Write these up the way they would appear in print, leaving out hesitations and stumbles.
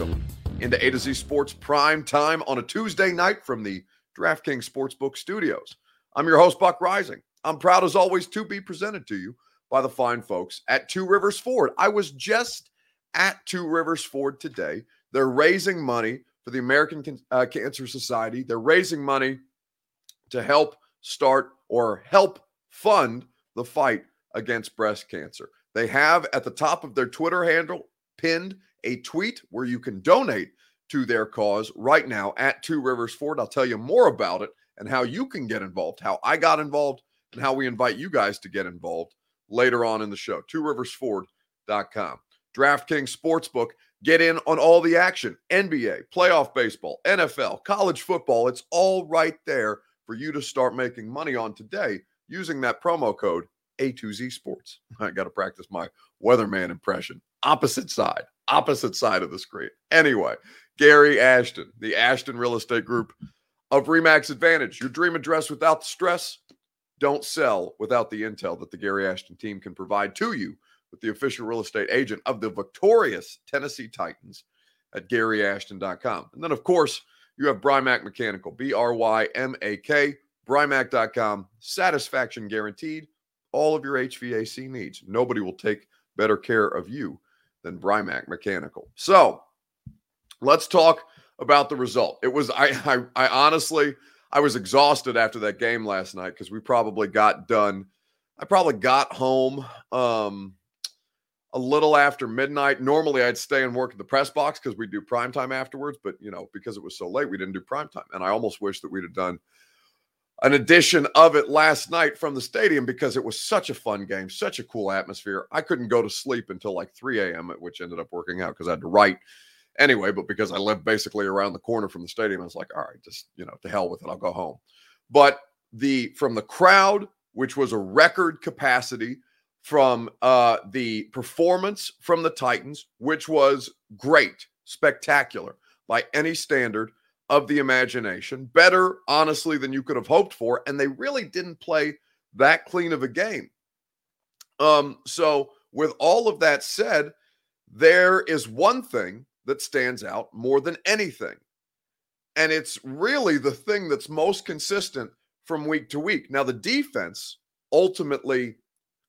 Welcome into A to Z Sports Prime Time on a Tuesday night from the DraftKings Sportsbook studios. I'm your host, Buck Rising. I'm proud, as always, to be presented to you by the fine folks at Two Rivers Ford. I was just at Two Rivers Ford today. They're raising money for the American Cancer Society. They're raising money to help start or help fund the fight against breast cancer. They have at the top of their Twitter handle pinned a tweet where you can donate to their cause right now at Two Rivers Ford. I'll tell you more about it and how you can get involved, how I got involved, and how we invite you guys to get involved later on in the show. TwoRiversFord.com. DraftKings Sportsbook. Get in on all the action. NBA, playoff baseball, NFL, college football. It's all right there for you to start making money on today using that promo code A to Z Sports. I got to practice my weatherman impression. Opposite side of the screen. Anyway, Gary Ashton, the Ashton Real Estate Group of RE/MAX Advantage. Your dream address without the stress. Don't sell without the intel that the Gary Ashton team can provide to you with the official real estate agent of the victorious Tennessee Titans at GaryAshton.com. And then, of course, you have Brymac Mechanical, Brymac, Brymac.com. Satisfaction guaranteed. All of your HVAC needs. Nobody will take better care of you than Brymac Mechanical. So let's talk about the result. It was, I honestly was exhausted after that game last night because we probably got done. I probably got home a little after midnight. Normally, I'd stay and work at the press box because we do primetime afterwards. But, you know, because it was so late, we didn't do primetime. And I almost wish that we'd have done an edition of it last night from the stadium because it was such a fun game, such a cool atmosphere. I couldn't go to sleep until like 3 a.m., which ended up working out because I had to write anyway, but because I live basically around the corner from the stadium, I was like, all right, just, you know, to hell with it. I'll go home. But from the crowd, which was a record capacity, from the performance from the Titans, which was great, spectacular by any standard of the imagination, better, honestly, than you could have hoped for. And they really didn't play that clean of a game. So with all of that said, there is one thing that stands out more than anything. And it's really the thing that's most consistent from week to week. Now, the defense ultimately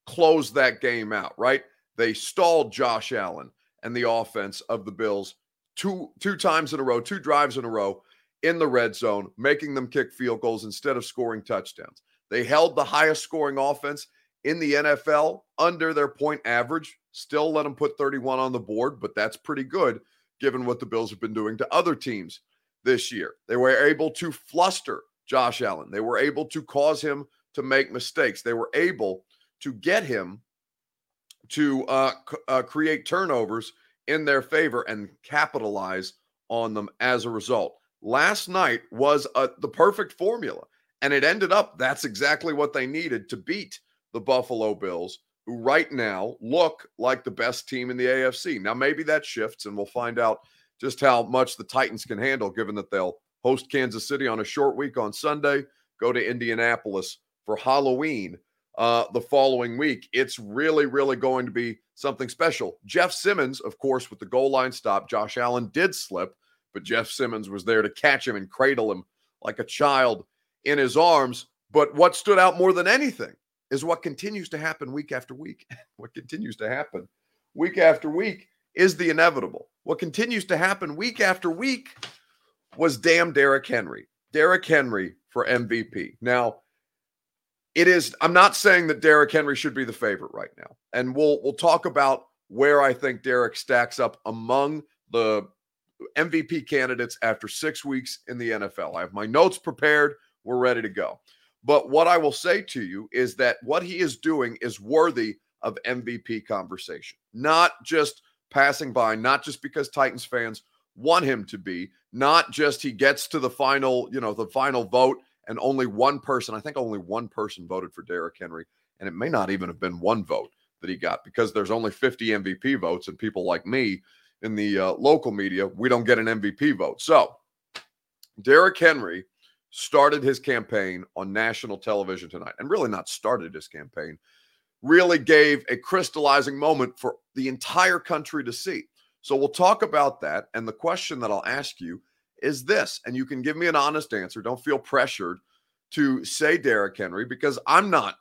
closed that game out, right? They stalled Josh Allen and the offense of the Bills two times in a row, two drives in a row in the red zone, making them kick field goals instead of scoring touchdowns. They held the highest scoring offense in the NFL under their point average, still let them put 31 on the board, but that's pretty good given what the Bills have been doing to other teams this year. They were able to fluster Josh Allen. They were able to cause him to make mistakes. They were able to get him to create turnovers in their favor and capitalize on them as a result. Last night was the perfect formula, and it ended up that's exactly what they needed to beat the Buffalo Bills, who right now look like the best team in the AFC. Now, maybe that shifts, and we'll find out just how much the Titans can handle, given that they'll host Kansas City on a short week on Sunday, go to Indianapolis for Halloween the following week. It's really, really going to be something special. Jeff Simmons, of course, with the goal line stop. Josh Allen did slip, but Jeff Simmons was there to catch him and cradle him like a child in his arms. But what stood out more than anything is what continues to happen week after week. What continues to happen week after week is the inevitable. What continues to happen week after week was damn Derrick Henry. Derrick Henry for MVP. Now, I'm not saying that Derrick Henry should be the favorite right now. And we'll talk about where I think Derrick stacks up among the MVP candidates after 6 weeks in the NFL. I have my notes prepared. We're ready to go. But what I will say to you is that what he is doing is worthy of MVP conversation. Not just passing by, not just because Titans fans want him to be, not just he gets to the final, you know, the final vote and only one person voted for Derrick Henry. And it may not even have been one vote that he got because there's only 50 MVP votes and people like me in the local media, we don't get an MVP vote. So Derrick Henry started his campaign on national television tonight, and really not started his campaign, really gave a crystallizing moment for the entire country to see. So we'll talk about that. And the question that I'll ask you is this, and you can give me an honest answer. Don't feel pressured to say Derrick Henry, because I'm not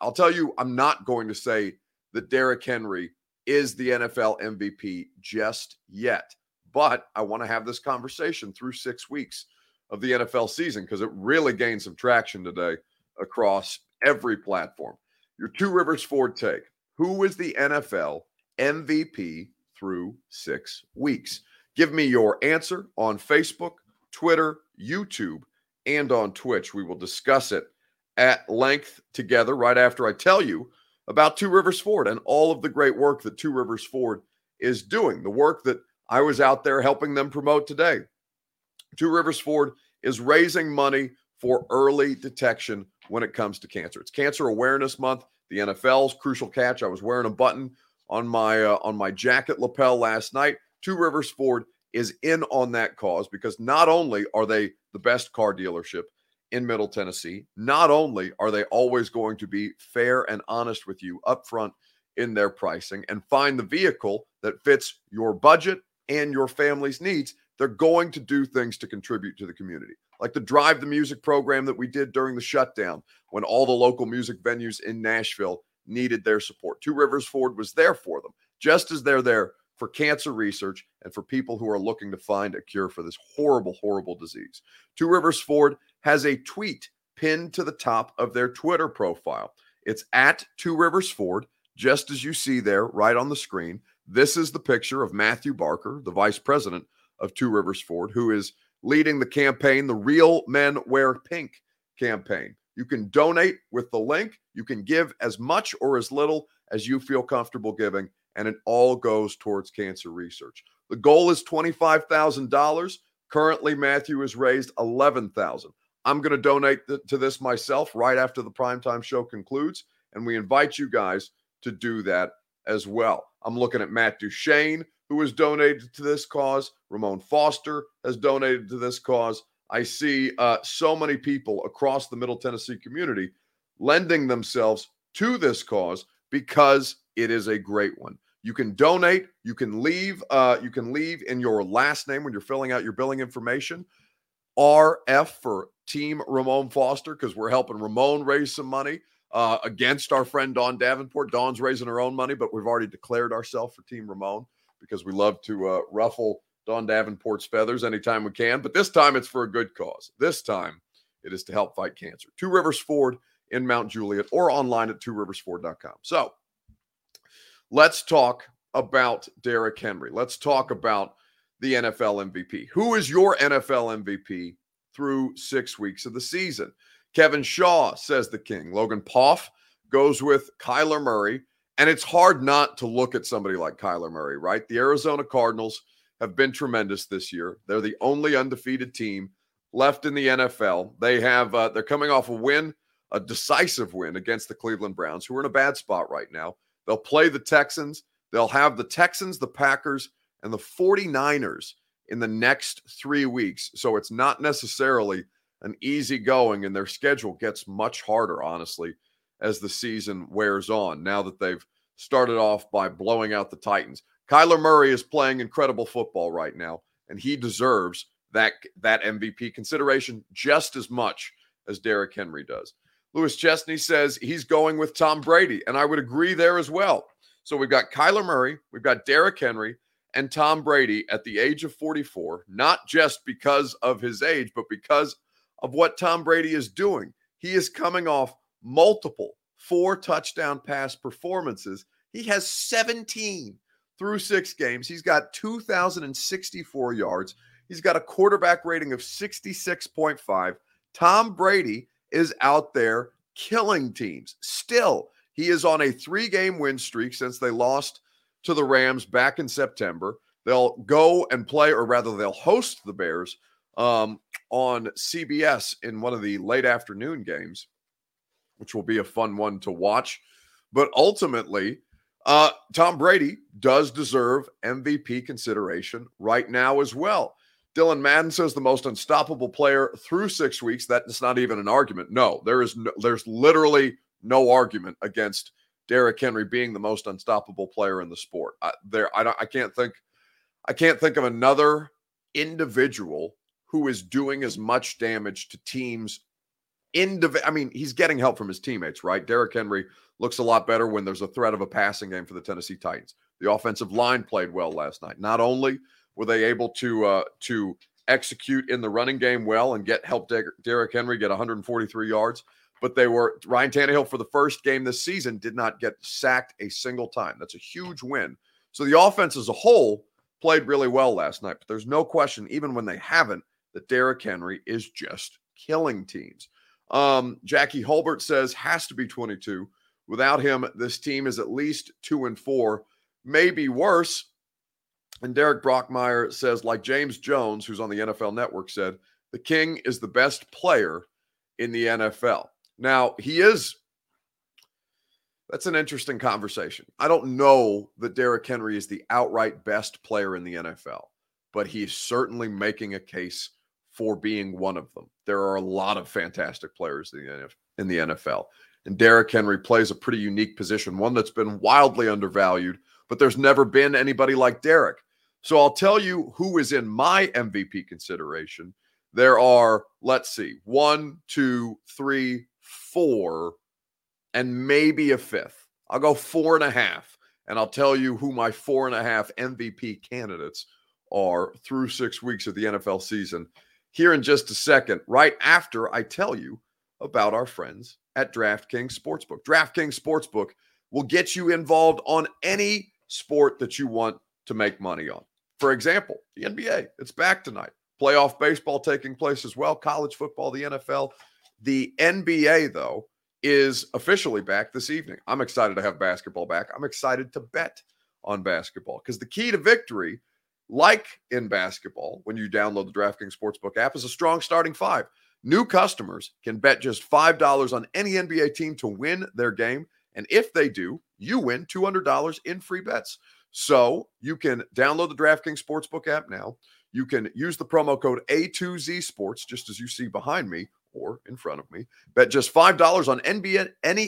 going to say that Derrick Henry is the NFL MVP just yet. But I want to have this conversation through 6 weeks of the NFL season, because it really gained some traction today across every platform. Your Two Rivers Ford take. Who is the NFL MVP through 6 weeks? Give me your answer on Facebook, Twitter, YouTube, and on Twitch. We will discuss it at length together right after I tell you about Two Rivers Ford and all of the great work that Two Rivers Ford is doing, the work that I was out there helping them promote today. Two Rivers Ford is raising money for early detection when it comes to cancer. It's Cancer Awareness Month. The NFL's Crucial Catch. I was wearing a button on my jacket lapel last night. Two Rivers Ford is in on that cause, because not only are they the best car dealership in Middle Tennessee, not only are they always going to be fair and honest with you upfront in their pricing and find the vehicle that fits your budget and your family's needs, they're going to do things to contribute to the community, like the Drive the Music program that we did during the shutdown when all the local music venues in Nashville needed their support. Two Rivers Ford was there for them, just as they're there for cancer research and for people who are looking to find a cure for this horrible, horrible disease. Two Rivers Ford has a tweet pinned to the top of their Twitter profile. It's at Two Rivers Ford, just as you see there right on the screen. This is the picture of Matthew Barker, the vice president of Two Rivers Ford, who is leading the campaign, the Real Men Wear Pink campaign. You can donate with the link. You can give as much or as little as you feel comfortable giving, and it all goes towards cancer research. The goal is $25,000. Currently, Matthew has raised $11,000. I'm going to donate to this myself right after the primetime show concludes, and we invite you guys to do that as well. I'm looking at Matt Duchesne, who has donated to this cause. Ramon Foster has donated to this cause. I see so many people across the Middle Tennessee community lending themselves to this cause because it is a great one. You can donate. You can leave. You can leave in your last name when you're filling out your billing information. RF for Team Ramon Foster, because we're helping Ramon raise some money against our friend Dawn Davenport. Dawn's raising her own money, but we've already declared ourselves for Team Ramon, because we love to ruffle Dawn Davenport's feathers anytime we can. But this time it's for a good cause. This time it is to help fight cancer. Two Rivers Ford in Mount Juliet, or online at tworiversford.com. So let's talk about Derrick Henry. Let's talk about the NFL MVP. Who is your NFL MVP through 6 weeks of the season? Kevin Shaw says the King. Logan Poff goes with Kyler Murray. And it's hard not to look at somebody like Kyler Murray, right? The Arizona Cardinals have been tremendous this year. They're the only undefeated team left in the NFL. They have, they're coming off a win, a decisive win against the Cleveland Browns, who are in a bad spot right now. They'll play the Texans. They'll have the Texans, the Packers, and the 49ers in the next 3 weeks. So it's not necessarily an easy going, and their schedule gets much harder, honestly, as the season wears on, now that they've started off by blowing out the Titans. Kyler Murray is playing incredible football right now, and he deserves that MVP consideration just as much as Derrick Henry does. Lewis Chesney says he's going with Tom Brady, and I would agree there as well. So we've got Kyler Murray, we've got Derrick Henry, and Tom Brady at the age of 44, not just because of his age, but because of what Tom Brady is doing. He is coming off multiple 4-touchdown pass performances. He has 17 through 6 games. He's got 2,064 yards. He's got a quarterback rating of 66.5. Tom Brady is out there killing teams. Still, he is on a 3-game win streak since they lost to the Rams back in September. They'll go and play, or rather they'll host the Bears on CBS in one of the late afternoon games, which will be a fun one to watch. But ultimately, Tom Brady does deserve MVP consideration right now as well. Dylan Madden says the most unstoppable player through 6 weeks. That's not even an argument. No, there's literally no argument against Derrick Henry being the most unstoppable player in the sport. I can't think I can't think of another individual who is doing as much damage to teams. I mean, he's getting help from his teammates, right? Derrick Henry looks a lot better when there's a threat of a passing game for the Tennessee Titans. The offensive line played well last night. Not only were they able to execute in the running game well and help Derrick Henry get 143 yards, but they were Ryan Tannehill for the first game this season did not get sacked a single time. That's a huge win. So the offense as a whole played really well last night, but there's no question, even when they haven't, that Derrick Henry is just killing teams. Jackie Holbert says, has to be 22. Without him, this team is at least 2-4, maybe worse. And Derek Brockmeyer says, like James Jones, who's on the NFL Network, said, the King is the best player in the NFL. Now, that's an interesting conversation. I don't know that Derrick Henry is the outright best player in the NFL, but he's certainly making a case for being one of them. There are a lot of fantastic players in the NFL, and Derrick Henry plays a pretty unique position, one that's been wildly undervalued, but there's never been anybody like Derrick. So I'll tell you who is in my MVP consideration. There are, let's see, 1, 2, 3, 4, and maybe a fifth. I'll go 4.5, and I'll tell you who my 4.5 MVP candidates are through 6 weeks of the NFL season here in just a second, right after I tell you about our friends at DraftKings Sportsbook. DraftKings Sportsbook will get you involved on any sport that you want to make money on. For example, the NBA, it's back tonight. Playoff baseball taking place as well, college football, the NFL. The NBA, though, is officially back this evening. I'm excited to have basketball back. I'm excited to bet on basketball because the key to victory, like in basketball, when you download the DraftKings Sportsbook app, is a strong starting five. New customers can bet just $5 on any NBA team to win their game. And if they do, you win $200 in free bets. So you can download the DraftKings Sportsbook app now. You can use the promo code A to Z Sports, just as you see behind me or in front of me. Bet just $5 on any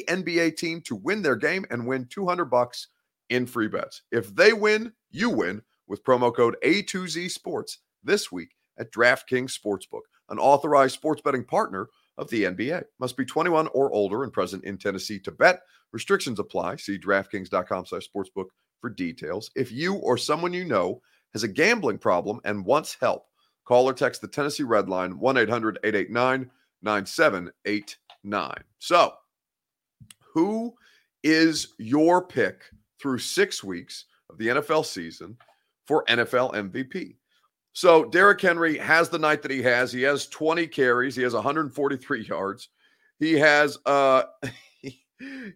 NBA team to win their game and win $200 in free bets. If they win, you win with promo code A to Z Sports this week at DraftKings Sportsbook, an authorized sports betting partner of the NBA. Must be 21 or older and present in Tennessee to bet. Restrictions apply. See DraftKings.com/sportsbook for details. If you or someone you know has a gambling problem and wants help, call or text the Tennessee Red Line, 1-800-889-9789. So, who is your pick through 6 weeks of the NFL season for NFL MVP? So, Derrick Henry has the night that he has. He has 20 carries. He has 143 yards. He has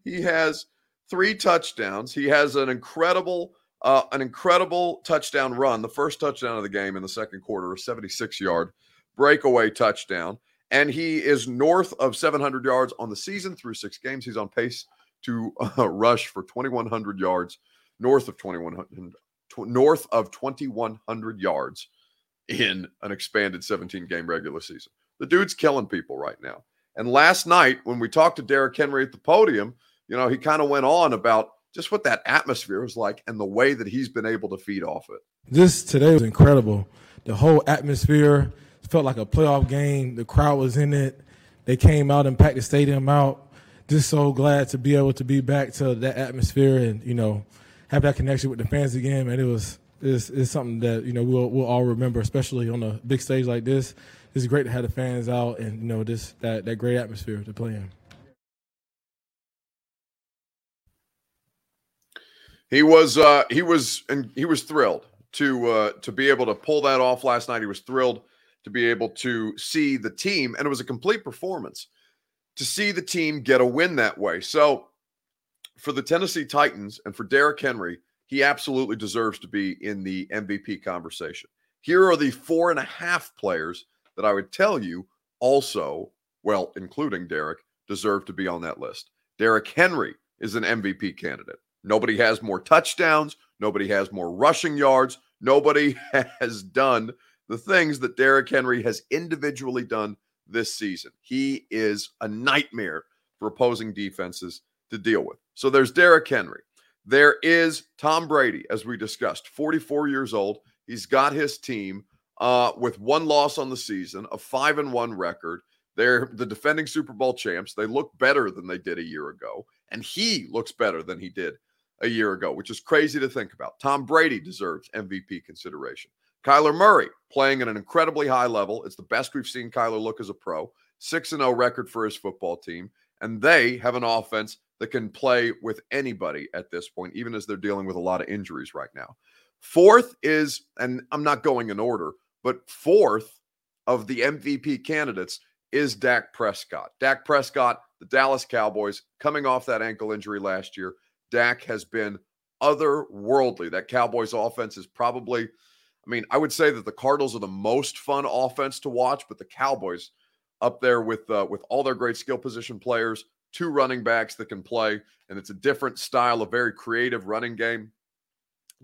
he has 3 touchdowns. He has an incredible touchdown run, the first touchdown of the game in the second quarter, a 76-yard breakaway touchdown. And he is north of 700 yards on the season through 6 games. He's on pace to rush for 2,100 yards, north of 2,100 yards in an expanded 17-game regular season. The dude's killing people right now. And last night, when we talked to Derrick Henry at the podium, you know, he kind of went on about just what that atmosphere was like and the way that he's been able to feed off it. This today was incredible. The whole atmosphere felt like a playoff game. The crowd was in it. They came out and packed the stadium out. Just so glad to be able to be back to that atmosphere and, you know, have that connection with the fans again. And it's something that, you know, we'll all remember, especially on a big stage like this. It's great to have the fans out and, you know, just that great atmosphere to play in. He was thrilled to be able to pull that off last night. He was thrilled to be able to see the team, and it was a complete performance to see the team get a win that way. So for the Tennessee Titans and for Derrick Henry, he absolutely deserves to be in the MVP conversation. Here are the 4.5 players that I would tell you also, well, including Derrick, deserve to be on that list. Derrick Henry is an MVP candidate. Nobody has more touchdowns. Nobody has more rushing yards. Nobody has done the things that Derrick Henry has individually done this season. He is a nightmare for opposing defenses to deal with. So there's Derrick Henry. There is Tom Brady, as we discussed, 44 years old. He's got his team with one loss on the season, a 5-1 record. They're the defending Super Bowl champs. They look better than they did a year ago, and he looks better than he did a year ago, which is crazy to think about. Tom Brady deserves MVP consideration. Kyler Murray playing at an incredibly high level. It's the best we've seen Kyler look as a pro. 6-0 record for his football team, and they have an offense that can play with anybody at this point, even as they're dealing with a lot of injuries right now. Fourth is, and I'm not going in order, but fourth of the MVP candidates is Dak Prescott. Dak Prescott, the Dallas Cowboys, coming off that ankle injury last year. Dak has been otherworldly. That Cowboys offense is probably, I mean, I would say that the Cardinals are the most fun offense to watch, but the Cowboys up there with all their great skill position players, two running backs that can play, and it's a different style, a very creative running game.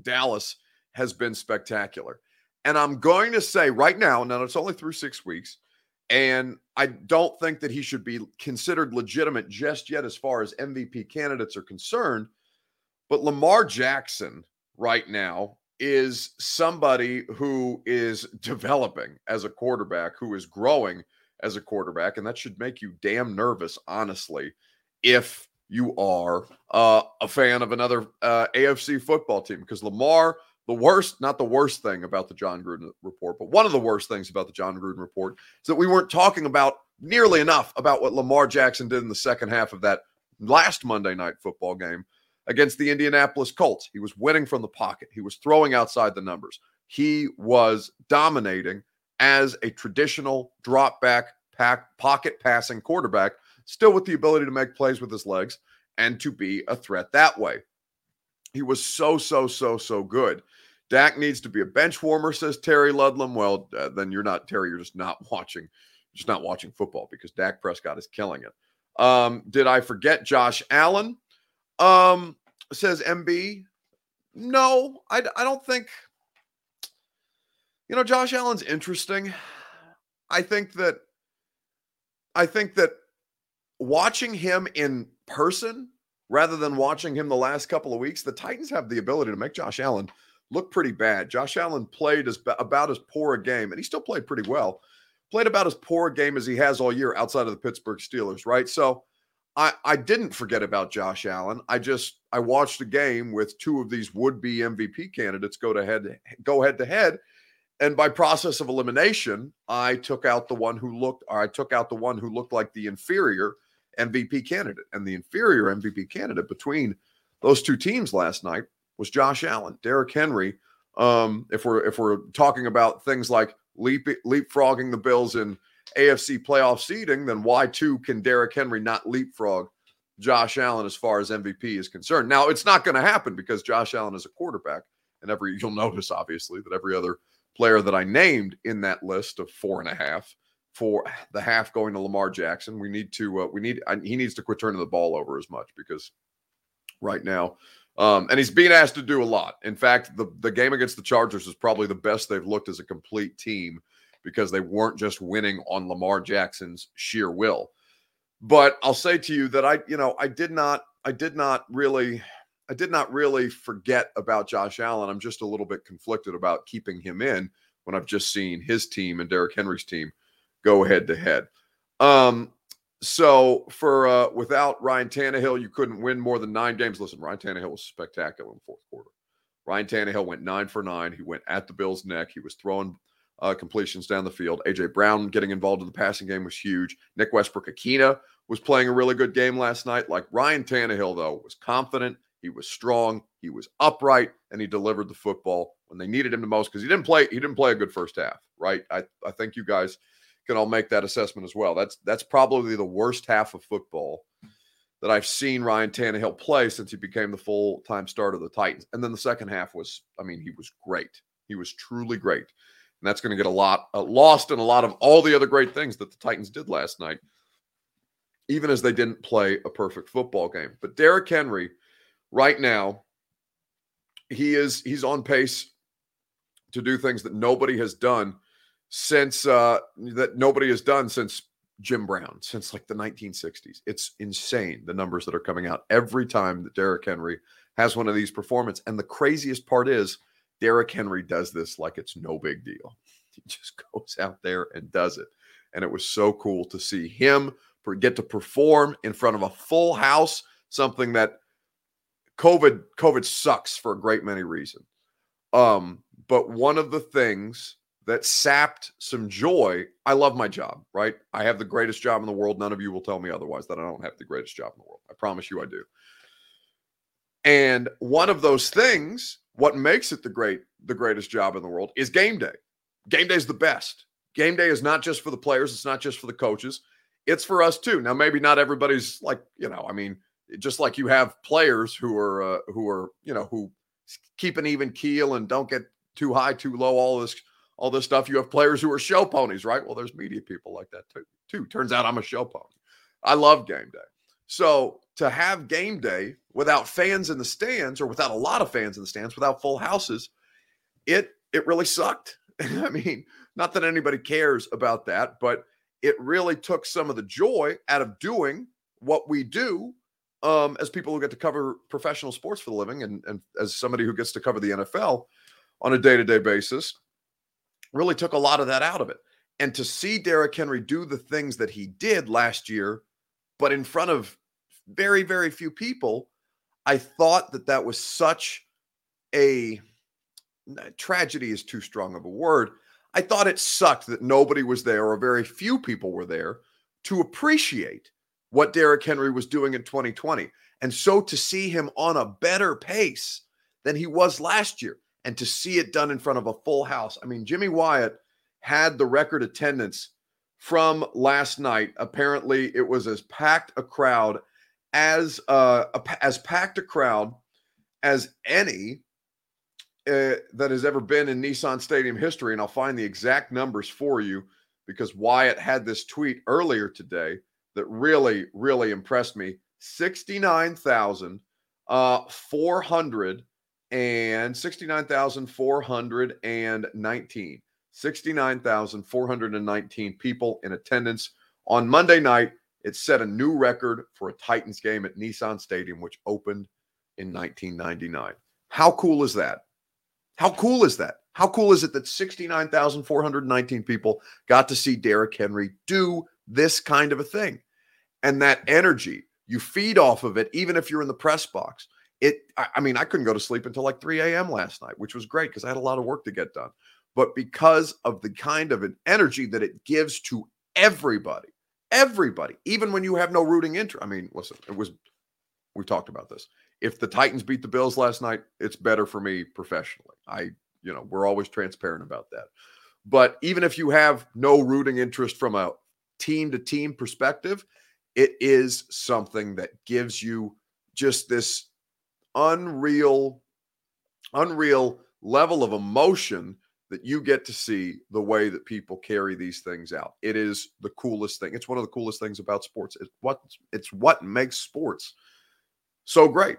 Dallas has been spectacular. And I'm going to say right now, now it's only through 6 weeks, and I don't think that he should be considered legitimate just yet as far as MVP candidates are concerned, but Lamar Jackson right now is somebody who is developing as a quarterback, who is growing as a quarterback, and that should make you damn nervous, honestly, if you are a fan of another AFC football team. Because Lamar, the worst, not the worst thing about the John Gruden report, but one of the worst things about the John Gruden report is that we weren't talking about nearly enough about what Lamar Jackson did in the second half of that last Monday Night Football game against the Indianapolis Colts. He was winning from the pocket. He was throwing outside the numbers. He was dominating as a traditional drop-back pocket passing quarterback, still with the ability to make plays with his legs and to be a threat that way. He was so good. Dak needs to be a bench warmer, says Terry Ludlam. Well, then you're not Terry. You're just not watching football, because Dak Prescott is killing it. Did I forget Josh Allen? Says MB. No, I don't think. You know, Josh Allen's interesting. I think that watching him in person rather than watching him the last couple of weeks, the Titans have the ability to make Josh Allen look pretty bad. Josh Allen played about as poor a game, and he still played pretty well, played about as poor a game as he has all year outside of the Pittsburgh Steelers, right? So I didn't forget about Josh Allen. I watched a game with two of these would-be MVP candidates go head-to-head. And by process of elimination, I took out the one who looked like the inferior MVP candidate. And the inferior MVP candidate between those two teams last night was Josh Allen. Derrick Henry, if we're talking about things like leapfrogging the Bills in AFC playoff seeding, then why too can Derrick Henry not leapfrog Josh Allen as far as MVP is concerned? Now, it's not going to happen because Josh Allen is a quarterback, and you'll notice obviously that every other player that I named in that list of 4.5 for the half going to Lamar Jackson. He needs to quit turning the ball over as much, because right now, and he's being asked to do a lot. In fact, the game against the Chargers is probably the best they've looked as a complete team, because they weren't just winning on Lamar Jackson's sheer will. But I'll say to you that I did not really forget about Josh Allen. I'm just a little bit conflicted about keeping him in when I've just seen his team and Derrick Henry's team go head to head. So without Ryan Tannehill, you couldn't win more than 9 games. Listen, Ryan Tannehill was spectacular in the fourth quarter. Ryan Tannehill went 9 for 9. He went at the Bills' neck. He was throwing completions down the field. AJ Brown getting involved in the passing game was huge. Nick Westbrook-Akina was playing a really good game last night. Like, Ryan Tannehill, though, was confident. He was strong. He was upright, and he delivered the football when they needed him the most, because he didn't play a good first half, right? I think you guys can all make that assessment as well. That's probably the worst half of football that I've seen Ryan Tannehill play since he became the full-time starter of the Titans. And then the second half he was great. He was truly great. And that's going to get a lot lost in a lot of all the other great things that the Titans did last night, even as they didn't play a perfect football game. But Derrick Henry, right now, he's on pace to do things that nobody has done since Jim Brown, since like the 1960s. It's insane, the numbers that are coming out every time that Derrick Henry has one of these performances. And the craziest part is Derrick Henry does this like it's no big deal. He just goes out there and does it. And it was so cool to see him get to perform in front of a full house, something that COVID sucks for a great many reasons. But one of the things that sapped some joy, I love my job, right? I have the greatest job in the world. None of you will tell me otherwise that I don't have the greatest job in the world. I promise you I do. And one of those things, what makes it the greatest job in the world is game day. Game day is the best. Game day is not just for the players. It's not just for the coaches. It's for us too. Now, maybe not everybody's like, you know, I mean, just like you have players who keep an even keel and don't get too high, too low, all this stuff. You have players who are show ponies, right? Well, there's media people like that too. Turns out I'm a show pony. I love game day. So to have game day without fans in the stands, or without a lot of fans in the stands, without full houses, it really sucked. I mean, not that anybody cares about that, but it really took some of the joy out of doing what we do as people who get to cover professional sports for a living, and as somebody who gets to cover the NFL on a day-to-day basis, really took a lot of that out of it. And to see Derrick Henry do the things that he did last year, but in front of very, very few people, I thought that was such a... tragedy is too strong of a word. I thought it sucked that nobody was there, or very few people were there to appreciate what Derrick Henry was doing in 2020. And so to see him on a better pace than he was last year, and to see it done in front of a full house. I mean, Jimmy Wyatt had the record attendance from last night. Apparently it was as packed a crowd as any that has ever been in Nissan Stadium history, and I'll find the exact numbers for you, because Wyatt had this tweet earlier today that really, really impressed me. 69,419. 69,419 people in attendance on Monday night. It set a new record for a Titans game at Nissan Stadium, which opened in 1999. How cool is that? How cool is that? How cool is it that 69,419 people got to see Derrick Henry do this kind of a thing? And that energy, you feed off of it, even if you're in the press box. I couldn't go to sleep until like 3 a.m. last night, which was great because I had a lot of work to get done. But because of the kind of an energy that it gives to everybody, even when you have no rooting interest. I mean, listen, we've talked about this. If the Titans beat the Bills last night, it's better for me professionally. We're always transparent about that. But even if you have no rooting interest from a team-to-team perspective, it is something that gives you just this unreal level of emotion that you get to see the way that people carry these things out. It is the coolest thing. It's one of the coolest things about sports. It's what makes sports so great.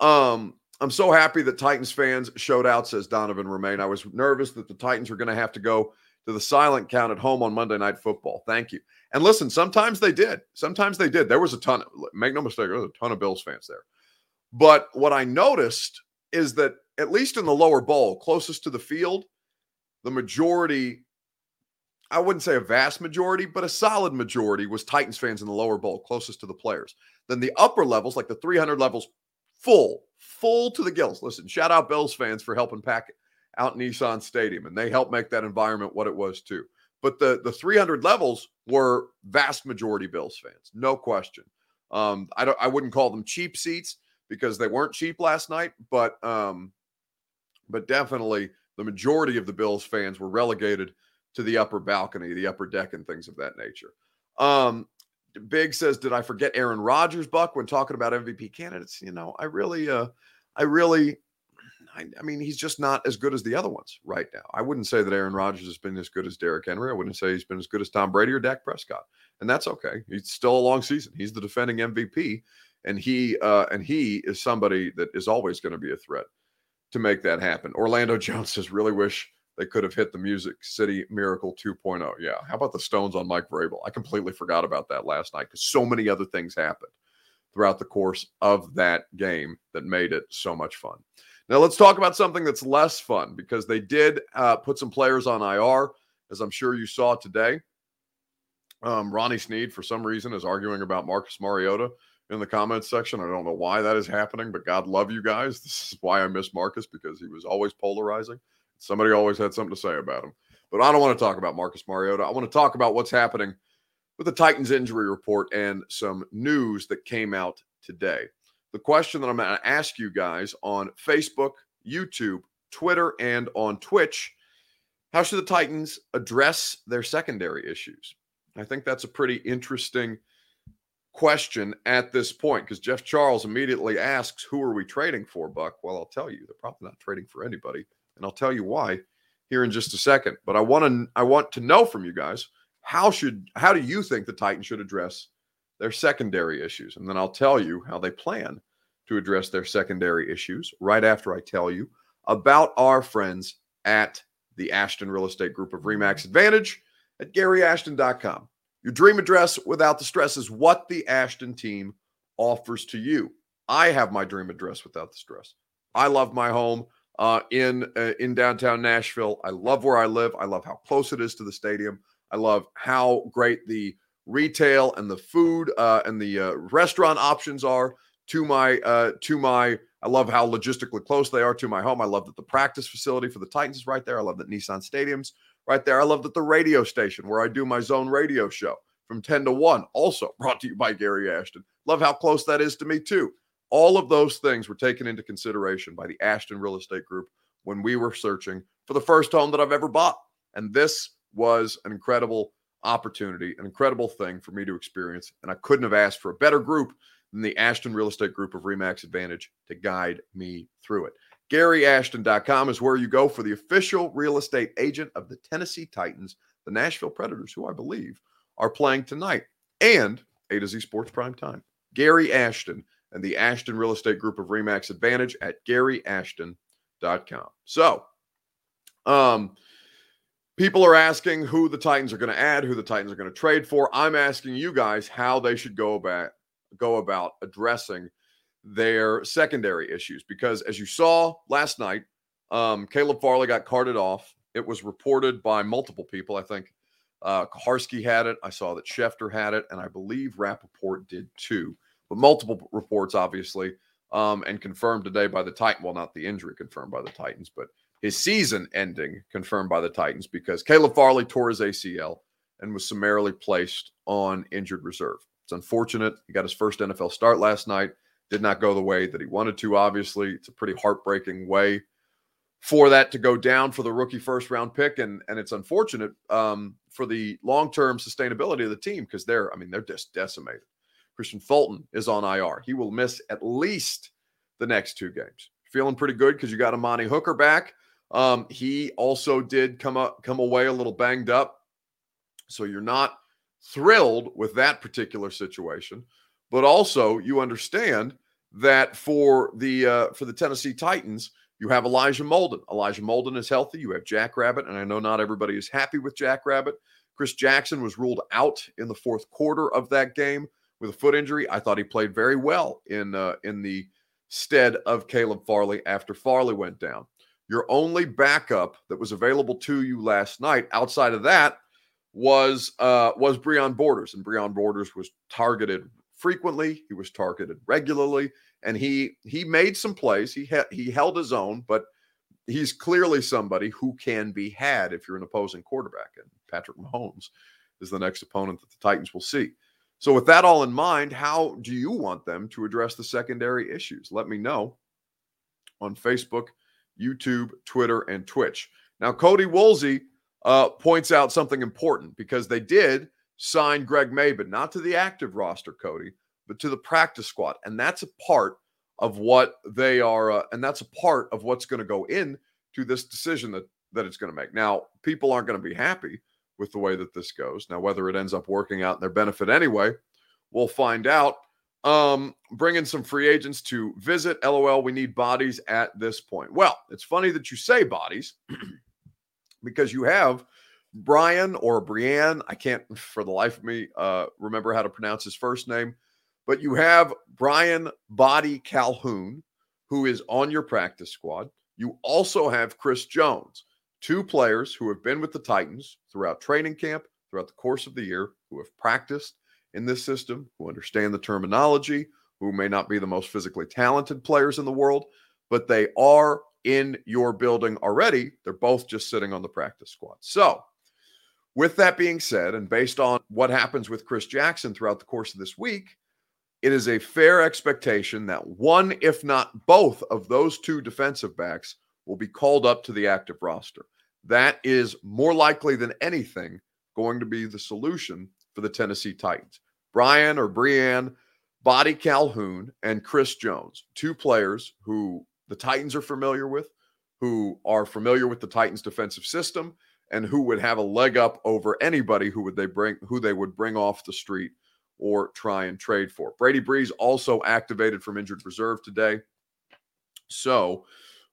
I'm so happy that Titans fans showed out, says Donovan Romaine. I was nervous that the Titans were going to have to go to the silent count at home on Monday Night Football. Thank you. And listen, sometimes they did. There was a ton of, make no mistake, there was a ton of Bills fans there. But what I noticed is that at least in the lower bowl, closest to the field, the majority, I wouldn't say a vast majority, but a solid majority was Titans fans in the lower bowl, closest to the players. Then the upper levels, like the 300 levels, full to the gills. Listen, shout out Bills fans for helping pack out Nissan Stadium, and they helped make that environment what it was too. But the 300 levels were vast majority Bills fans, no question. I wouldn't call them cheap seats because they weren't cheap last night, but definitely the majority of the Bills fans were relegated to the upper balcony, the upper deck, and things of that nature. Big says, did I forget Aaron Rodgers, Buck, when talking about MVP candidates? You know, I mean, he's just not as good as the other ones right now. I wouldn't say that Aaron Rodgers has been as good as Derrick Henry. I wouldn't say he's been as good as Tom Brady or Dak Prescott. And that's okay. It's still a long season. He's the defending MVP, and he is somebody that is always going to be a threat to make that happen. Orlando Jones says, really wish they could have hit the Music City Miracle 2.0. Yeah. How about the Stones on Mike Vrabel? I completely forgot about that last night because so many other things happened throughout the course of that game that made it so much fun. Now let's talk about something that's less fun, because they did put some players on IR, as I'm sure you saw today. Ronnie Snead, for some reason, is arguing about Marcus Mariota in the comments section. I don't know why that is happening, but God love you guys. This is why I miss Marcus, because he was always polarizing. Somebody always had something to say about him. But I don't want to talk about Marcus Mariota. I want to talk about what's happening with the Titans injury report and some news that came out today. The question that I'm going to ask you guys on Facebook, YouTube, Twitter, and on Twitch: how should the Titans address their secondary issues? I think that's a pretty interesting question at this point, because Jeff Charles immediately asks, who are we trading for, Buck? Well, I'll tell you, they're probably not trading for anybody, and I'll tell you why here in just a second. But I want to know from you guys, how do you think the Titans should address their secondary issues? And then I'll tell you how they plan to address their secondary issues right after I tell you about our friends at the Ashton Real Estate Group of RE/MAX Advantage at GaryAshton.com. Your dream address without the stress is what the Ashton team offers to you. I have my dream address without the stress. I love my home in downtown Nashville. I love where I live. I love how close it is to the stadium. I love how great the retail and the food and the restaurant options are to my. I love how logistically close they are to my home. I love that the practice facility for the Titans is right there. I love that Nissan Stadium's right there. I love that the radio station where I do my zone radio show from 10 to 1, also brought to you by Gary Ashton. Love how close that is to me, too. All of those things were taken into consideration by the Ashton Real Estate Group when we were searching for the first home that I've ever bought. And this was an incredible opportunity, an incredible thing for me to experience. And I couldn't have asked for a better group than the Ashton Real Estate Group of RE/MAX Advantage to guide me through it. GaryAshton.com is where you go for the official real estate agent of the Tennessee Titans, the Nashville Predators, who I believe are playing tonight, and A to Z Sports Prime Time. Gary Ashton and the Ashton Real Estate Group of RE/MAX Advantage at GaryAshton.com. So, people are asking who the Titans are going to add, who the Titans are going to trade for. I'm asking you guys how they should go about addressing their secondary issues, because as you saw last night, Caleb Farley got carted off. It was reported by multiple people. I think Kaharski had it. I saw that Schefter had it, and I believe Rappaport did too. But multiple reports, obviously, and confirmed today by the Titans. Well, not the injury confirmed by the Titans, but his season ending confirmed by the Titans, because Caleb Farley tore his ACL and was summarily placed on injured reserve. It's unfortunate. He got his first NFL start last night. Did not go the way that he wanted to, obviously. It's a pretty heartbreaking way for that to go down for the rookie first-round pick, and it's unfortunate for the long-term sustainability of the team, because they're just decimated. Christian Fulton is on IR. He will miss at least the next two games. Feeling pretty good because you got Imani Hooker back. He also did come away a little banged up, so you're not thrilled with that particular situation. But also, you understand that for the Tennessee Titans, you have Elijah Molden. Elijah Molden is healthy. You have Jack Rabbit, and I know not everybody is happy with Jack Rabbit. Chris Jackson was ruled out in the fourth quarter of that game with a foot injury. I thought he played very well in the stead of Caleb Farley after Farley went down. Your only backup that was available to you last night, outside of that, was Breon Borders, and Breon Borders was targeted frequently. He was targeted regularly, and he made some plays. He held his own, but he's clearly somebody who can be had if you're an opposing quarterback, and Patrick Mahomes is the next opponent that the Titans will see. So with that all in mind, how do you want them to address the secondary issues? Let me know on Facebook, YouTube, Twitter, and Twitch. Now, Cody Woolsey points out something important, because they did sign Greg Maben, not to the active roster, Cody, but to the practice squad. And that's a part of what they are, and that's a part of what's going to go in to this decision that it's going to make. Now, people aren't going to be happy with the way that this goes. Now, whether it ends up working out in their benefit anyway, we'll find out. Bring in some free agents to visit. LOL, we need bodies at this point. Well, it's funny that you say bodies, because you have Brian, or Brianne, I can't for the life of me remember how to pronounce his first name, But you have Brian Body Calhoun, who is on your practice squad. You also have Chris Jones, two players who have been with the Titans throughout training camp, throughout the course of the year, who have practiced in this system, who understand the terminology, who may not be the most physically talented players in the world, but they are in your building already. They're both just sitting on the practice squad. So with that being said, and based on what happens with Chris Jackson throughout the course of this week, it is a fair expectation that one, if not both, of those two defensive backs will be called up to the active roster. That is more likely than anything going to be the solution for the Tennessee Titans. Brian or Breon Body Calhoun and Chris Jones, two players who the Titans are familiar with, who are familiar with the Titans defensive system, and who would have a leg up over anybody who they would bring off the street or try and trade for. Brady Breeze also activated from injured reserve today. So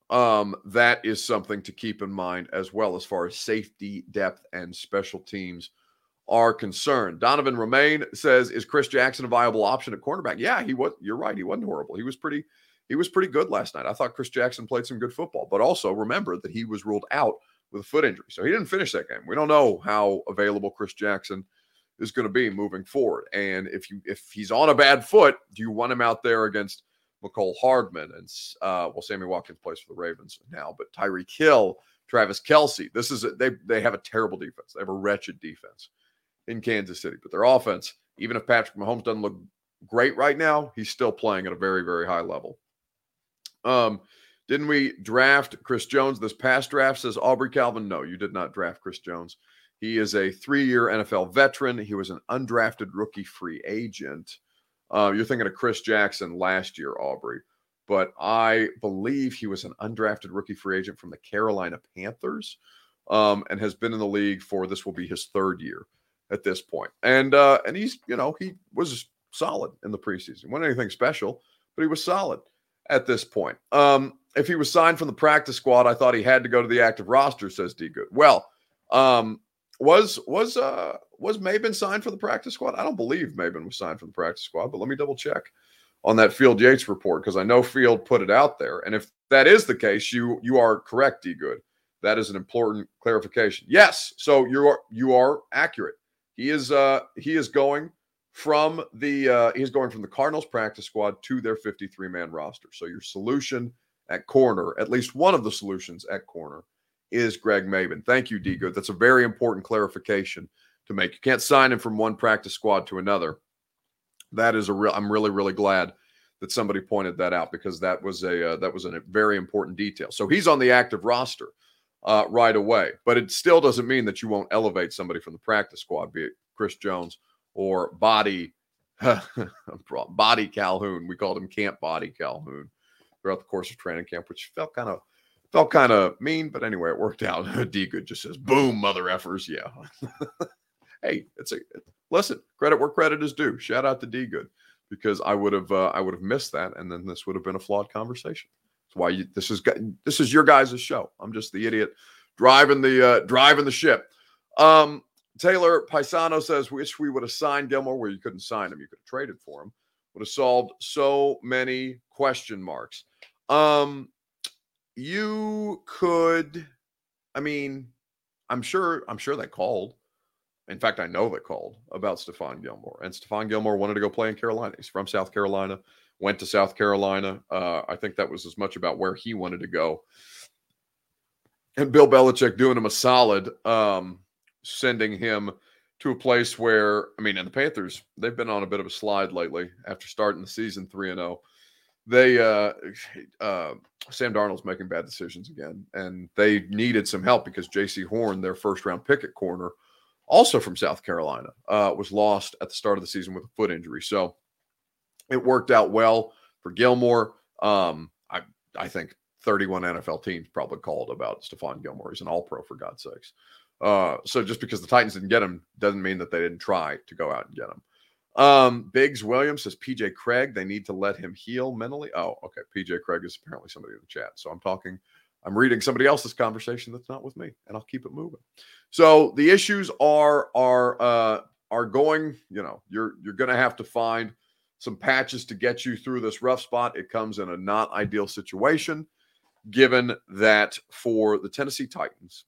that is something to keep in mind as well as far as safety, depth, and special teams are concerned. Donovan Romaine says, is Chris Jackson a viable option at cornerback? Yeah, he was. You're right. He wasn't horrible. He was pretty good last night. I thought Chris Jackson played some good football, but also remember that he was ruled out with a foot injury. So he didn't finish that game. We don't know how available Chris Jackson is going to be moving forward. And if he's on a bad foot, do you want him out there against McCole Hardman? And Sammy Watkins plays for the Ravens now, but Tyreek Hill, Travis Kelce. They have a terrible defense. They have a wretched defense in Kansas City, but their offense, even if Patrick Mahomes doesn't look great right now, he's still playing at a very, very high level. Didn't we draft Chris Jones this past draft, says Aubrey Calvin? No, you did not draft Chris Jones. He is a 3-year NFL veteran. He was an undrafted rookie free agent. You're thinking of Chris Jackson last year, Aubrey, but I believe he was an undrafted rookie free agent from the Carolina Panthers and has been in the league for, this will be his 3rd year at this point. And he's, he was solid in the preseason. He wasn't anything special, but he was solid at this point. If he was signed from the practice squad, I thought he had to go to the active roster, says D Good. Well, was Maben signed for the practice squad? I don't believe Maben was signed for the practice squad, but let me double check on that Field Yates report, because I know Field put it out there. And if that is the case, you are correct, D Good. That is an important clarification. Yes. So you are accurate. He is going from the Cardinals practice squad to their 53-man roster. So your solution at corner, at least one of the solutions at corner, is Greg Maben. Thank you, D Good. That's a very important clarification to make. You can't sign him from one practice squad to another. That is I'm really, really glad that somebody pointed that out, because that was a very important detail. So he's on the active roster right away, but it still doesn't mean that you won't elevate somebody from the practice squad, be it Chris Jones or Body Calhoun. We called him Camp Body Calhoun throughout the course of training camp, which felt kind of mean, but anyway, it worked out. D Good just says, "Boom, mother effers." Yeah. Hey, listen. Credit where credit is due. Shout out to D Good, because I would have missed that, and then this would have been a flawed conversation. That's why this is your guys' show. I'm just the idiot driving the ship. Taylor Paisano says, wish we would have signed Gilmore. Well, you couldn't sign him. You could have traded for him. Would have solved so many question marks. You could, I'm sure they called. In fact, I know they called about Stephon Gilmore. And Stephon Gilmore wanted to go play in Carolina. He's from South Carolina, went to South Carolina. I think that was as much about where he wanted to go. And Bill Belichick doing him a solid, sending him to a place where, and the Panthers, they've been on a bit of a slide lately after starting the season 3-0. They, Sam Darnold's making bad decisions again, and they needed some help because J.C. Horn, their first-round pick at corner, also from South Carolina, was lost at the start of the season with a foot injury. So it worked out well for Gilmore. I think 31 NFL teams probably called about Stephon Gilmore. He's an all-pro, for God's sakes. So just because the Titans didn't get him doesn't mean that they didn't try to go out and get him. Biggs Williams says, PJ Craig, they need to let him heal mentally. Oh, okay. PJ Craig is apparently somebody in the chat. So I'm reading somebody else's conversation that's not with me, and I'll keep it moving. So the issues are going, you're going to have to find some patches to get you through this rough spot. It comes in a not ideal situation, given that for the Tennessee Titans,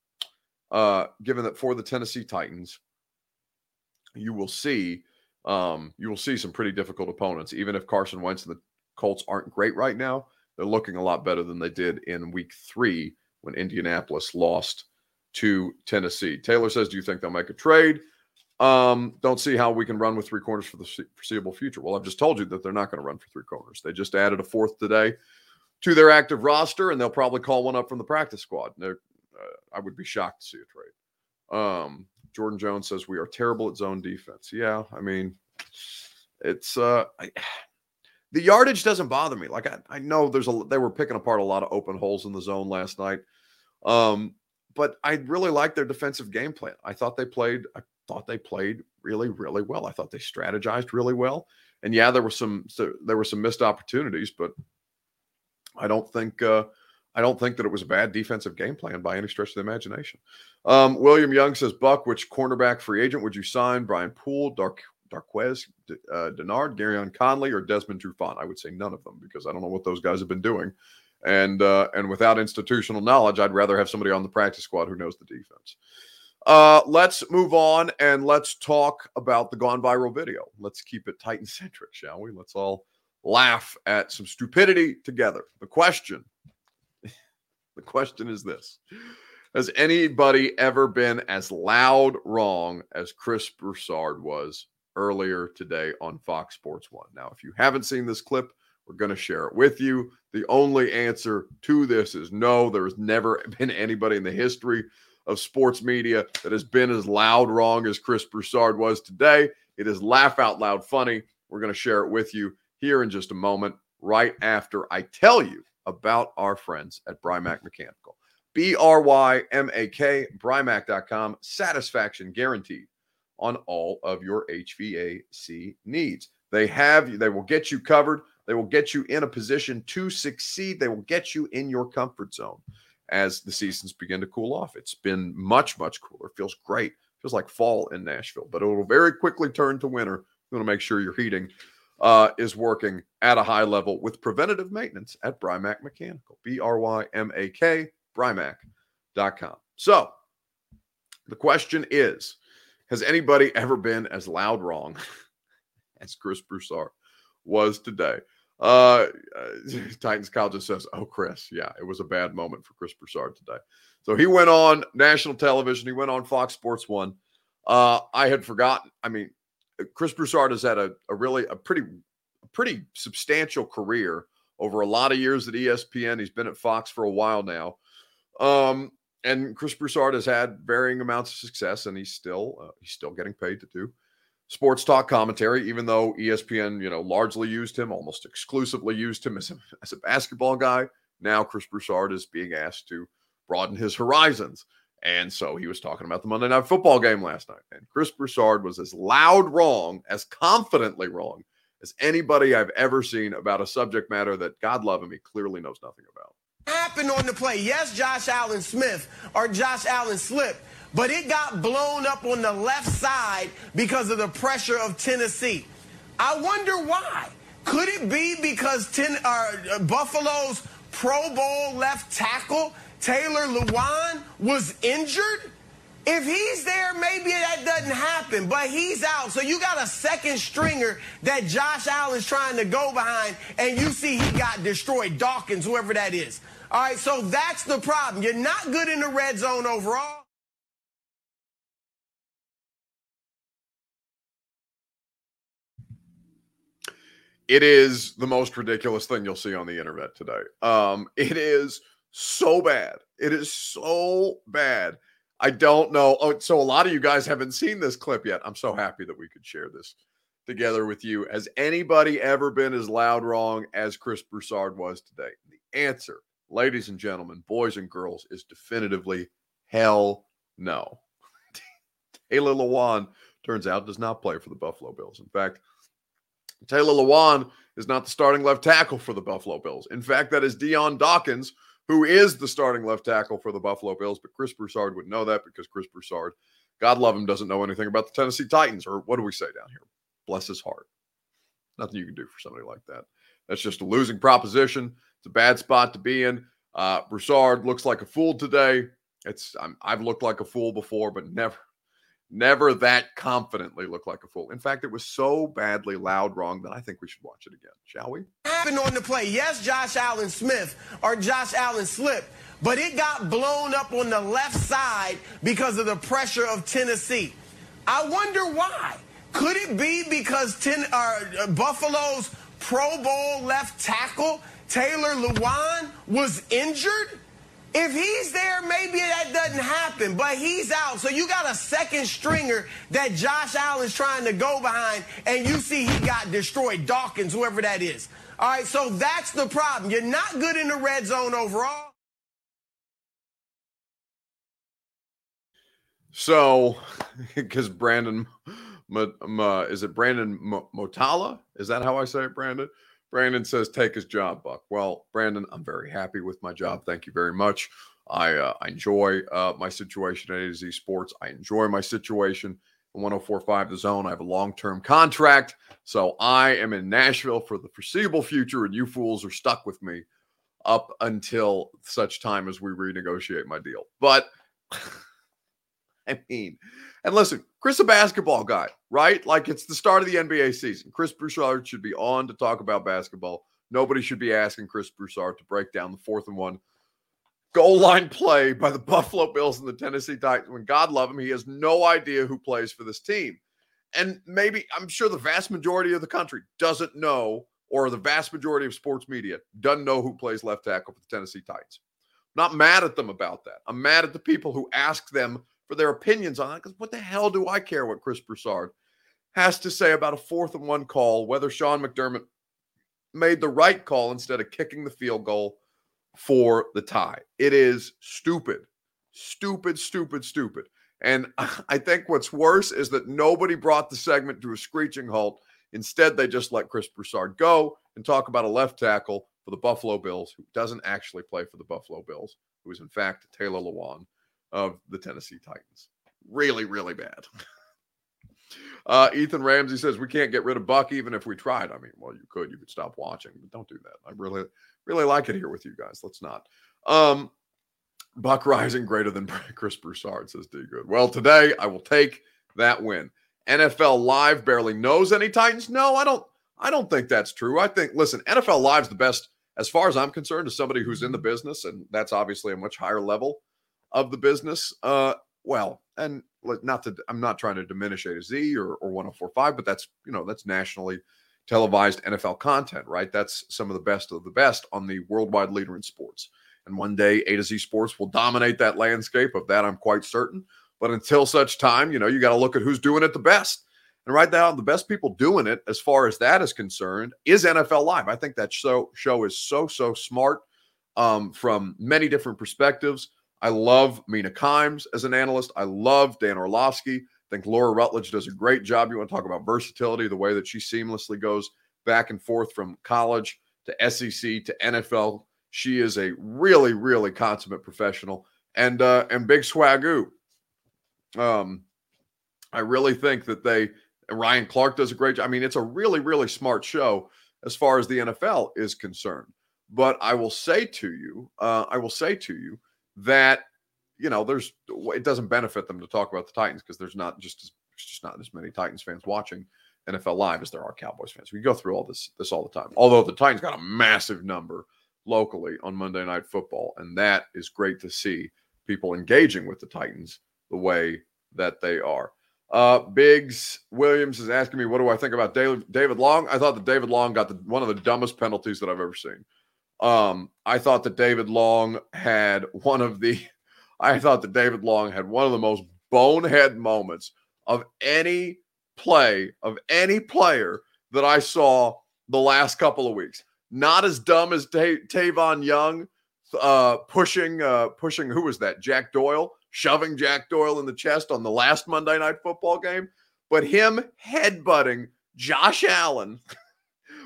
you will see some pretty difficult opponents. Even if Carson Wentz and the Colts aren't great right now, they're looking a lot better than they did in Week 3 when Indianapolis lost to Tennessee. Taylor says, do you think they'll make a trade? Don't see how we can run with three corners for the foreseeable future. Well, I've just told you that they're not going to run for three corners. They just added a fourth today to their active roster, and they'll probably call one up from the practice squad. I would be shocked to see a trade. Jordan Jones says, we are terrible at zone defense. Yeah, I mean, it's the yardage doesn't bother me. Like, I know they were picking apart a lot of open holes in the zone last night, but I really liked their defensive game plan. I thought they played really, really well. I thought they strategized really well. And yeah, there were some missed opportunities, but I don't think that it was a bad defensive game plan by any stretch of the imagination. William Young says, Buck, which cornerback free agent would you sign? Brian Poole, Darquez Denard, Garyon Conley, or Desmond Trufant? I would say none of them, because I don't know what those guys have been doing. And without institutional knowledge, I'd rather have somebody on the practice squad who knows the defense. Let's move on and let's talk about the gone viral video. Let's keep it Titan-centric, shall we? Let's all laugh at some stupidity together. The question is this. Has anybody ever been as loud wrong as Chris Broussard was earlier today on Fox Sports 1? Now, if you haven't seen this clip, we're going to share it with you. The only answer to this is no. There has never been anybody in the history of sports media that has been as loud wrong as Chris Broussard was today. It is laugh out loud funny. We're going to share it with you here in just a moment, right after I tell you about our friends at Brymac Mechanical. Brymac, Brymac.com. Satisfaction guaranteed on all of your HVAC needs. They have you. They will get you covered. They will get you in a position to succeed. They will get you in your comfort zone as the seasons begin to cool off. It's been much, much cooler. Feels great. Feels like fall in Nashville, but it will very quickly turn to winter. You want to make sure your heating is working at a high level with preventative maintenance at Brymac Mechanical. Brymac, Brymac.com. So the question is, has anybody ever been as loud wrong as Chris Broussard was today? Titans Kyle just says, oh, Chris, yeah, it was a bad moment for Chris Broussard today. So he went on national television. He went on Fox Sports 1. I had forgotten. I mean, Chris Broussard has had a pretty substantial career over a lot of years at ESPN. He's been at Fox for a while now. And Chris Broussard has had varying amounts of success, and he's still getting paid to do sports talk commentary, even though ESPN, largely used him, almost exclusively used him as a basketball guy. Now Chris Broussard is being asked to broaden his horizons. And so he was talking about the Monday Night Football game last night. And Chris Broussard was as loud wrong, as confidently wrong, as anybody I've ever seen about a subject matter that, God love him, he clearly knows nothing about. Happened on the play. Yes, Josh Allen Smith or Josh Allen slipped, but it got blown up on the left side because of the pressure of Tennessee. I wonder why. Could it be because Buffalo's Pro Bowl left tackle, Taylor Lewan, was injured? If he's there, maybe that doesn't happen, but he's out. So you got a second stringer that Josh Allen's trying to go behind, and you see he got destroyed. Dawkins, whoever that is. All right, so that's the problem. You're not good in the red zone overall. It is the most ridiculous thing you'll see on the internet today. It is so bad. It is so bad. I don't know. Oh, so a lot of you guys haven't seen this clip yet. I'm so happy that we could share this together with you. Has anybody ever been as loud wrong as Chris Broussard was today? The answer, ladies and gentlemen, boys and girls, is definitively hell no. Taylor Lewan, turns out, does not play for the Buffalo Bills. In fact, Taylor Lewan is not the starting left tackle for the Buffalo Bills. In fact, that is Deion Dawkins, who is the starting left tackle for the Buffalo Bills, but Chris Broussard would know that because Chris Broussard, God love him, doesn't know anything about the Tennessee Titans, or what do we say down here? Bless his heart. Nothing you can do for somebody like that. That's just a losing proposition. It's a bad spot to be in. Broussard looks like a fool today. I've looked like a fool before, but never that confidently looked like a fool. In fact, it was so badly loud wrong that I think we should watch it again, shall we? Happened on the play. Yes, Josh Allen Smith or Josh Allen slipped, but it got blown up on the left side because of the pressure of Tennessee. I wonder why. Could it be because Buffalo's Pro Bowl left tackle, Taylor Lewan, was injured? If he's there, maybe that doesn't happen, but he's out. So you got a second stringer that Josh Allen's trying to go behind, and you see he got destroyed. Dawkins, whoever that is. All right, so that's the problem. You're not good in the red zone overall. So, because Brandon... is it Brandon Motala? Is that how I say it, Brandon? Brandon says, take his job, Buck. Well, Brandon, I'm very happy with my job. Thank you very much. I enjoy my situation at A to Z Sports. I enjoy my situation in 104.5 The Zone. I have a long-term contract, so I am in Nashville for the foreseeable future, and you fools are stuck with me up until such time as we renegotiate my deal. But... I mean, and listen, Chris, a basketball guy, right? Like it's the start of the NBA season. Chris Broussard should be on to talk about basketball. Nobody should be asking Chris Broussard to break down the 4th and 1 goal line play by the Buffalo Bills and the Tennessee Titans. When God love him, he has no idea who plays for this team. And maybe I'm sure the vast majority of the country doesn't know, or the vast majority of sports media doesn't know who plays left tackle for the Tennessee Titans. I'm not mad at them about that. I'm mad at the people who ask them for their opinions on it, because what the hell do I care what Chris Broussard has to say about a 4th and 1 call, whether Sean McDermott made the right call instead of kicking the field goal for the tie. It is stupid, stupid, stupid, stupid. And I think what's worse is that nobody brought the segment to a screeching halt. Instead, they just let Chris Broussard go and talk about a left tackle for the Buffalo Bills who doesn't actually play for the Buffalo Bills, who is in fact Taylor Lewan of the Tennessee Titans. Really, really bad. Ethan Ramsey says, we can't get rid of Buck even if we tried. I mean, well, you could stop watching, but don't do that. I really, really like it here with you guys. Let's not. Buck Rising greater than Chris Broussard, says D. Good. Well, today I will take that win. NFL Live barely knows any Titans. No, I don't think that's true. I think, listen, NFL Live's the best, as far as I'm concerned, as somebody who's in the business, and that's obviously a much higher level of the business. I'm not trying to diminish A to Z or 104.5, but that's, you know, that's nationally televised NFL content, right? That's some of the best on the worldwide leader in sports. And one day A to Z Sports will dominate that landscape. Of that, I'm quite certain. But until such time, you know, you got to look at who's doing it the best. And right now, the best people doing it, as far as that is concerned, is NFL Live. I think that show is so smart from many different perspectives. I love Mina Kimes as an analyst. I love Dan Orlovsky. I think Laura Rutledge does a great job. You want to talk about versatility, the way that she seamlessly goes back and forth from college to SEC to NFL. She is a really, really consummate professional. And Big Swagoo. I really think that Ryan Clark does a great job. I mean, it's a really, really smart show as far as the NFL is concerned. But I will say to you, that, you know, it doesn't benefit them to talk about the Titans because there's just not as many Titans fans watching NFL Live as there are Cowboys fans. We go through all this all the time. Although the Titans got a massive number locally on Monday Night Football, and that is great to see people engaging with the Titans the way that they are. Biggs Williams is asking me, what do I think about David Long? I thought that David Long got one of the dumbest penalties that I've ever seen. I thought that David Long had one of the most bonehead moments of any play, of any player that I saw the last couple of weeks. Not as dumb as Tavon Young pushing who was that? Jack Doyle, shoving Jack Doyle in the chest on the last Monday Night Football game, but him headbutting Josh Allen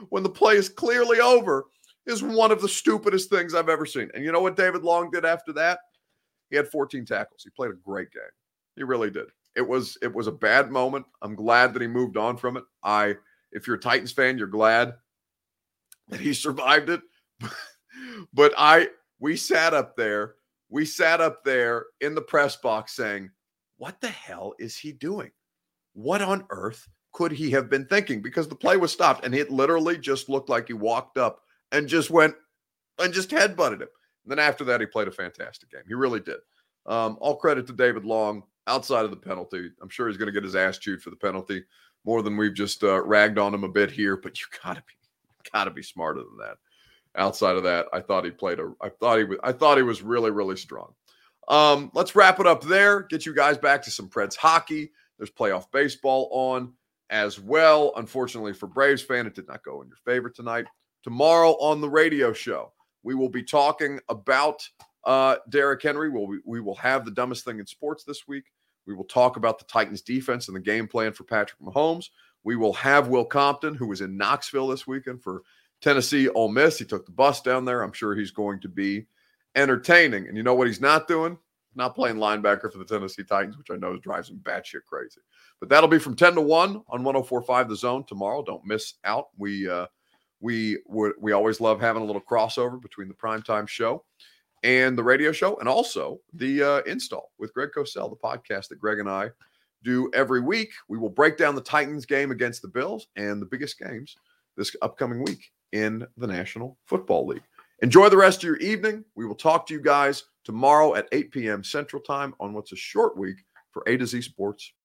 when the play is clearly over is one of the stupidest things I've ever seen. And you know what David Long did after that? He had 14 tackles. He played a great game. He really did. It was a bad moment. I'm glad that he moved on from it. I If you're a Titans fan, you're glad that he survived it. But we sat up there in the press box saying, what the hell is he doing? What on earth could he have been thinking? Because the play was stopped, and it literally just looked like he walked up and just went and just headbutted him. And then after that, he played a fantastic game. He really did. All credit to David Long outside of the penalty. I'm sure he's going to get his ass chewed for the penalty more than we've just ragged on him a bit here, but you gotta be smarter than that. Outside of that, I thought he was really, really strong. Let's wrap it up there. Get you guys back to some Preds hockey. There's playoff baseball on as well. Unfortunately for Braves fan, it did not go in your favor tonight. Tomorrow on the radio show, we will be talking about Derrick Henry. We will have the dumbest thing in sports this week. We will talk about the Titans defense and the game plan for Patrick Mahomes. We will have Will Compton, who was in Knoxville this weekend for Tennessee Ole Miss. He took the bus down there. I'm sure he's going to be entertaining. And you know what he's not doing? Not playing linebacker for the Tennessee Titans, which I know drives him batshit crazy. But that'll be from 10 to 1 on 104.5 The Zone tomorrow. Don't miss out. We always love having a little crossover between the primetime show and the radio show, and also the install with Greg Cosell, the podcast that Greg and I do every week. We will break down the Titans game against the Bills and the biggest games this upcoming week in the National Football League. Enjoy the rest of your evening. We will talk to you guys tomorrow at 8 p.m. Central Time on what's a short week for A to Z Sports.